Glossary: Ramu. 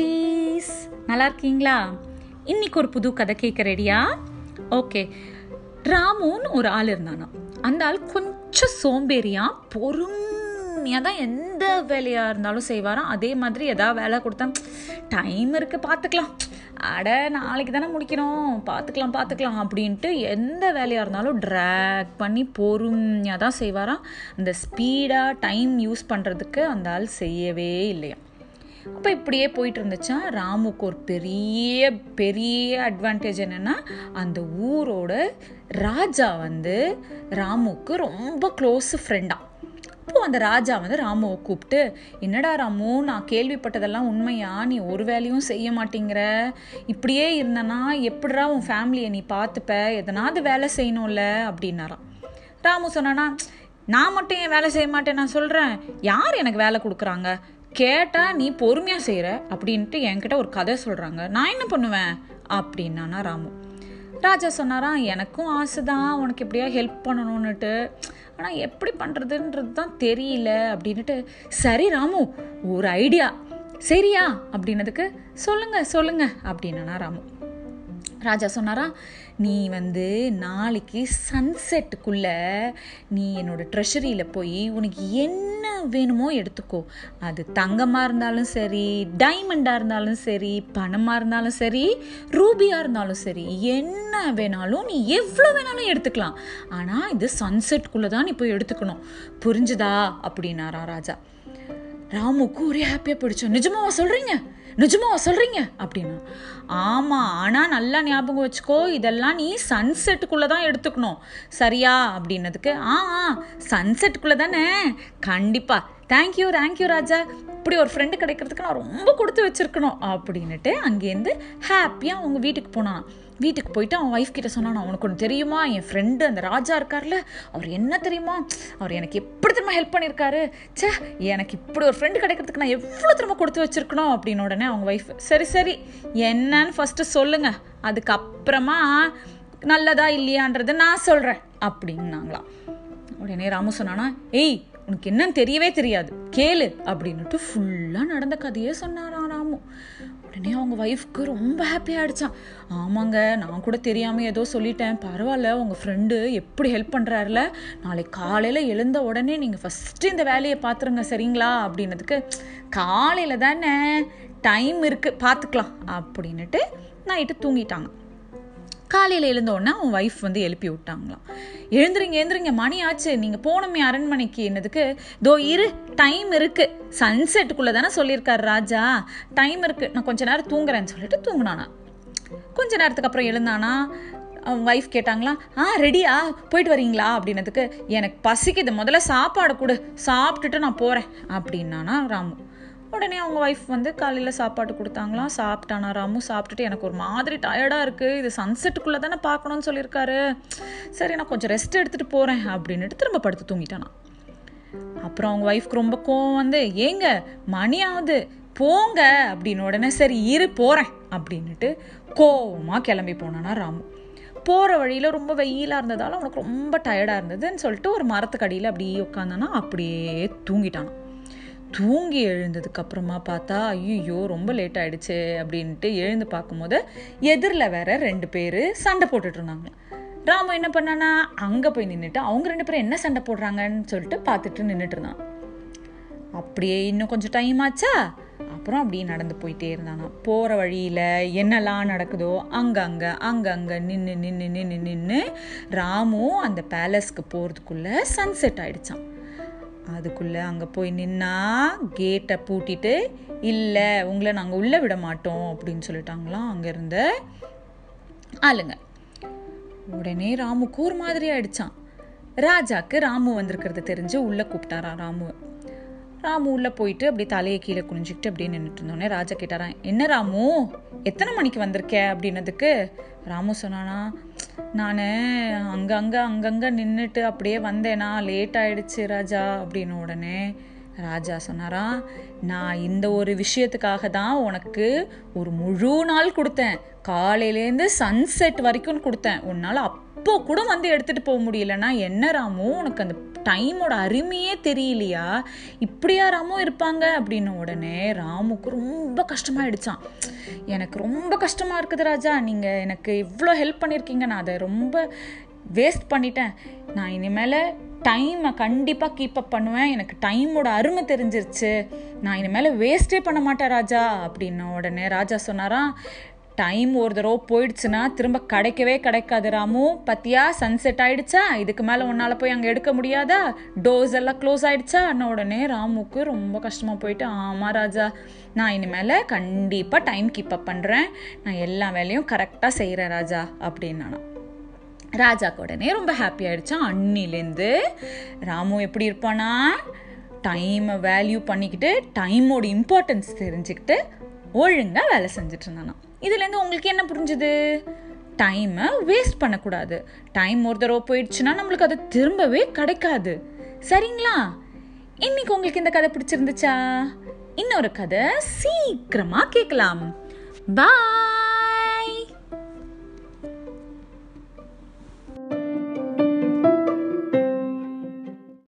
குட்டீஸ், நல்லா இருக்கீங்களா? இன்னைக்கு ஒரு புது கதை கேட்க ரெடியா? ஓகே, ராமுன்னு ஒரு ஆள் இருந்தானா. அந்த ஆள் கொஞ்சம் சோம்பேறியா, பொறுமையாக தான் எந்த வேலையாக இருந்தாலும் செய்வாராம். அதே மாதிரி எதாவது வேலை கொடுத்தா டைம் இருக்குது பார்த்துக்கலாம், அட நாளைக்கு தானே முடிக்கிறோம் பார்த்துக்கலாம் அப்படின்ட்டு எந்த வேலையாக இருந்தாலும் ட்ராக் பண்ணி பொறுமையாக தான் செய்வாராம். அந்த ஸ்பீடாக டைம் யூஸ் பண்ணுறதுக்கு அந்த ஆள் செய்யவே இல்லையா. அப்போ இப்படியே போயிட்டு இருந்துச்சா. ராமுக்கு ஒரு பெரிய பெரிய அட்வான்டேஜ் என்னென்னா, அந்த ஊரோட ராஜா வந்து ராமுக்கு ரொம்ப க்ளோஸ் ஃப்ரெண்டாக. அப்போது அந்த ராஜா வந்து ராமுவை கூப்பிட்டு, என்னடா ராமு, நான் கேள்விப்பட்டதெல்லாம் உண்மையா? நீ ஒரு வேலையும் செய்ய மாட்டேங்கிற, இப்படியே இருந்தனா எப்படிடா உன் ஃபேமிலியை நீ பார்த்துப்ப? எதனாவது வேலை செய்யணும்ல அப்படின்னாராம். ராமு சொன்னானா, நான் மட்டும் என் வேலை செய்ய மாட்டேன், நான் சொல்கிறேன் யார் எனக்கு வேலை கொடுக்குறாங்க, கேட்டால் நீ பொறுமையாக செய்கிற அப்படின்ட்டு என்கிட்ட ஒரு கதை சொல்கிறாங்க, நான் என்ன பண்ணுவேன் அப்படின்னானா ராமு. ராஜா சொன்னாராம், எனக்கும் ஆசை தான் உனக்கு எப்படியா ஹெல்ப் பண்ணணும்னுட்டு, ஆனால் எப்படி பண்ணுறதுன்றது தான் தெரியல அப்படின்ட்டு. சரி ராமு, ஒரு ஐடியா சரியா அப்படின்னதுக்கு சொல்லுங்க அப்படின்னா ராமு. ராஜா சொன்னாரா, நீ வந்து நாளைக்கு சன்செட்டுக்குள்ளே நீ என்னோட ட்ரெஷரியில் போய் உனக்கு என்ன வேணுமோ எடுத்துக்கோ. அது தங்கமாக இருந்தாலும் சரி, டைமண்டாக இருந்தாலும் சரி, பணமாக இருந்தாலும் சரி, ரூபியாக இருந்தாலும் சரி, என்ன வேணாலும் நீ எவ்வளோ வேணாலும் எடுத்துக்கலாம். ஆனால் இது சன்செட்டுக்குள்ளே தான் நீ போய் எடுத்துக்கணும், புரிஞ்சுதா அப்படின்னாரா ராஜா. ராமுக்கு ஒரே ஹாப்பியாக போயிடுச்சோம். நிஜமாவா சொல்கிறீங்க அப்படின்னா, ஆமாம், ஆனால் நல்லா ஞாபகம் வச்சுக்கோ, இதெல்லாம் நீ சன்செட்டுக்குள்ளே தான் எடுத்துக்கணும் சரியா அப்படின்னதுக்கு, ஆ சன்செட்டுக்குள்ளே தானே, கண்டிப்பாக, தேங்க்யூ ராஜா, இப்படி ஒரு ஃப்ரெண்டு கிடைக்கிறதுக்கு நான் ரொம்ப கொடுத்து வச்சுருக்கணும் அப்படின்ட்டு அங்கேருந்து ஹாப்பியாக அவங்க வீட்டுக்கு போனான். வீட்டுக்கு போயிட்டு அவன் ஒய்ஃப் கிட்ட சொன்னான், அவனுக்கு ஒன்று தெரியுமா, என் ஃப்ரெண்டு அந்த ராஜா இருக்கார்ல, அவர் என்ன தெரியுமா, அவர் எனக்கு எப்படி திரும்ப ஹெல்ப் பண்ணியிருக்காரு, சே எனக்கு இப்படி ஒரு ஃப்ரெண்டு கிடைக்கிறதுக்கு நான் எவ்வளோ திரும்ப கொடுத்து வச்சுருக்கணும் அப்படின்னு. உடனே அவங்க ஒய்ஃப், சரி என்னன்னு ஃபஸ்ட்டு சொல்லுங்கள், அதுக்கப்புறமா நல்லதா இல்லையான்றதை நான் சொல்கிறேன் அப்படின்னாங்களாம். உடனே ராமு சொன்னானா, ஏய் உனக்கு என்னன்னு தெரியவே தெரியாது, கேளு அப்படின்னுட்டு ஃபுல்லாக நடந்த கதையே சொன்னாராம் ராமு. உடனே அவங்க ஒய்ஃப்க்கு ரொம்ப ஹாப்பியாக ஆகிடுச்சான். ஆமாங்க, நான் கூட தெரியாமல் ஏதோ சொல்லிட்டேன், பரவாயில்ல, உங்கள் ஃப்ரெண்டு எப்படி ஹெல்ப் பண்ணுறாருல, நாளைக்கு காலையில் எழுந்த உடனே நீங்கள் ஃபஸ்ட்டு இந்த வேலையை பார்த்துருங்க சரிங்களா அப்படின்னதுக்கு, காலையில் தானே டைம் இருக்குது பார்த்துக்கலாம் அப்படின்னுட்டு நைட்டு தூங்கிட்டாங்க. காலையில் எழுந்தோடனே அவன் ஒய்ஃப் வந்து எழுப்பி விட்டாங்களாம். எழுந்துருங்க மணி ஆச்சு, நீங்கள் போனோமே அரண்மனைக்கு என்னதுக்கு, தோ இரு டைம் இருக்குது, சன்செட்டுக்குள்ளே தானே சொல்லியிருக்காரு ராஜா, டைம் இருக்குது, நான் கொஞ்சம் நேரம் தூங்குறேன்னு சொல்லிட்டு தூங்கினானா. கொஞ்ச நேரத்துக்கு அப்புறம் எழுந்தானா. அவன் ஒய்ஃப் கேட்டாங்களா, ரெடியா போயிட்டு வரீங்களா அப்படின்னதுக்கு, எனக்கு பசிக்குது, முதல்ல சாப்பாடு கொடு, சாப்பிட்டுட்டு நான் போகிறேன் அப்படின்னானா ராமு. உடனே அவங்க ஒய்ஃப் வந்து காலையில் சாப்பாடு கொடுத்தாங்களாம். சாப்பிட்டானா ராமு. சாப்பிட்டுட்டு, எனக்கு ஒரு மாதிரி டயர்டாக இருக்குது, இது சன்செட்டுக்குள்ளே தானே பார்க்கணும்னு சொல்லியிருக்காரு, சரி நான் கொஞ்சம் ரெஸ்ட் எடுத்துகிட்டு போகிறேன் அப்படின்ட்டு திரும்ப படுத்து தூங்கிட்டானா. அப்புறம் அவங்க ஒய்ஃப்க்கு ரொம்ப கோவம் வந்து, ஏங்க மணியாவது போங்க அப்படின்னு. உடனே சரி இரு போகிறேன் அப்படின்ட்டு கோவமாக கிளம்பி போனானா ராமு. போகிற வழியில் ரொம்ப வெயிலாக இருந்ததால் அவனுக்கு ரொம்ப டயர்டாக இருந்ததுன்னு சொல்லிட்டு ஒரு மரத்துக்கடியில் அப்படியே உட்காந்தானா, அப்படியே தூங்கிட்டானா. தூங்கி எழுந்ததுக்கப்புறமா பார்த்தா, ஐயோ ரொம்ப லேட் ஆகிடுச்சு அப்படின்ட்டு எழுந்து பார்க்கும்போது எதிரில் வேற 2 பேர் சண்டை போட்டுட்டு இருந்தாங்க. ராமு என்ன பண்ணானா, அங்கே போய் நின்றுட்டு அவங்க 2 பேரும் என்ன சண்டை போடுறாங்கன்னு சொல்லிட்டு பார்த்துட்டு நின்றுட்டு இருந்தான். அப்படியே இன்னும் கொஞ்சம் டைம் ஆச்சா, அப்புறம் அப்படியே நடந்து போயிட்டே இருந்தானா. போகிற வழியில் என்னெல்லாம் நடக்குதோ அங்கங்கே நின்று ராமு அந்த பேலஸ்க்கு போகிறதுக்குள்ளே சன்செட் ஆகிடுச்சான். அதுக்குள்ளே அங்கே போய் நின்னா கேட்டை பூட்டிட்டு, இல்லை உங்களை நாங்கள் உள்ளே விட மாட்டோம் அப்படின்னு சொல்லிட்டாங்களாம் அங்கே இருந்த ஆளுங்க. உடனே ராமுக்கு ஒரு மாதிரி ஆயிடுச்சான். ராஜாவுக்கு ராமு வந்திருக்கிறத தெரிஞ்சு உள்ளே கூப்பிட்டாரான் ராமு உள்ளே போயிட்டு அப்படியே தலையை கீழே குனிஞ்சிக்கிட்டு அப்படியே நின்றுட்டு இருந்தோடனே ராஜா கேட்டாரான், என்ன ராமு எத்தனை மணிக்கு வந்திருக்க அப்படின்னதுக்கு, ராமு சொன்னானா, நான் அங்கங்கே நின்றுட்டு அப்படியே வந்தேனா, லேட் ஆகிடுச்சு ராஜா அப்படின்னு. உடனே ராஜா சொன்னாராம், நான் இந்த ஒரு விஷயத்துக்காக தான் உனக்கு ஒரு முழு நாள் கொடுத்தேன், காலையிலேருந்து சன்செட் வரைக்கும் கொடுத்தேன், உன்னால் இப்போ கூட வந்து எடுத்துகிட்டு போக முடியலன்னா என்ன ராமு, உனக்கு அந்த டைமோட அருமையே தெரியலையா, இப்படியா ராமு இருப்பாங்க அப்படின்னு உடனே ராமுக்கு ரொம்ப கஷ்டமாயிடுச்சான். எனக்கு ரொம்ப கஷ்டமாக இருக்குது ராஜா, நீங்கள் எனக்கு இவ்வளோ ஹெல்ப் பண்ணியிருக்கீங்க, நான் அதை ரொம்ப வேஸ்ட் பண்ணிட்டேன். நான் இனிமேல் டைமை கண்டிப்பாக கீப்பப் பண்ணுவேன், எனக்கு டைமோட அருமை தெரிஞ்சிருச்சு, நான் இனிமேல் வேஸ்ட்டே பண்ண மாட்டேன் ராஜா அப்படின்னு உடனே ராஜா சொன்னாராம், டைம் ஒரு தடவை போயிடுச்சுன்னா திரும்ப கிடைக்கவே கிடைக்காது ராமு, பத்தியா சன்செட் ஆயிடுச்சா, இதுக்கு மேலே உன்னால் போய் அங்கே எடுக்க முடியாதா, டோர்ஸ் எல்லாம் க்ளோஸ் ஆயிடுச்சா. அண்ணன் உடனே ராமுக்கு ரொம்ப கஷ்டமாக போயிட்டு, ஆமாம் ராஜா நான் இனிமேல் கண்டிப்பாக டைம் கீப்பப் பண்ணுறேன், நான் எல்லா வேலையும் கரெக்டாக செய்கிறேன் ராஜா அப்படின்னானா. ராஜாக்கு உடனே ரொம்ப ஹாப்பி ஆயிடுச்சான். அன்னிலேருந்து ராமு எப்படி இருப்பானா, டைமை வேல்யூ பண்ணிக்கிட்டு டைமோட இம்பார்ட்டன்ஸ் தெரிஞ்சுக்கிட்டு ஒழுங்காக வேலை செஞ்சுட்டு இருந்தானா. இதுலேருந்து உங்களுக்கு என்ன புரிஞ்சுது, டைமை வேஸ்ட் பண்ணக்கூடாது, டைம் ஒரு தடவை போயிடுச்சுன்னா நம்மளுக்கு அது திரும்பவே கிடைக்காது, சரிங்களா? இன்னைக்கு உங்களுக்கு இந்த கதை பிடிச்சிருந்துச்சா? இன்னொரு கதை சீக்கிரமாக கேட்கலாம். பா.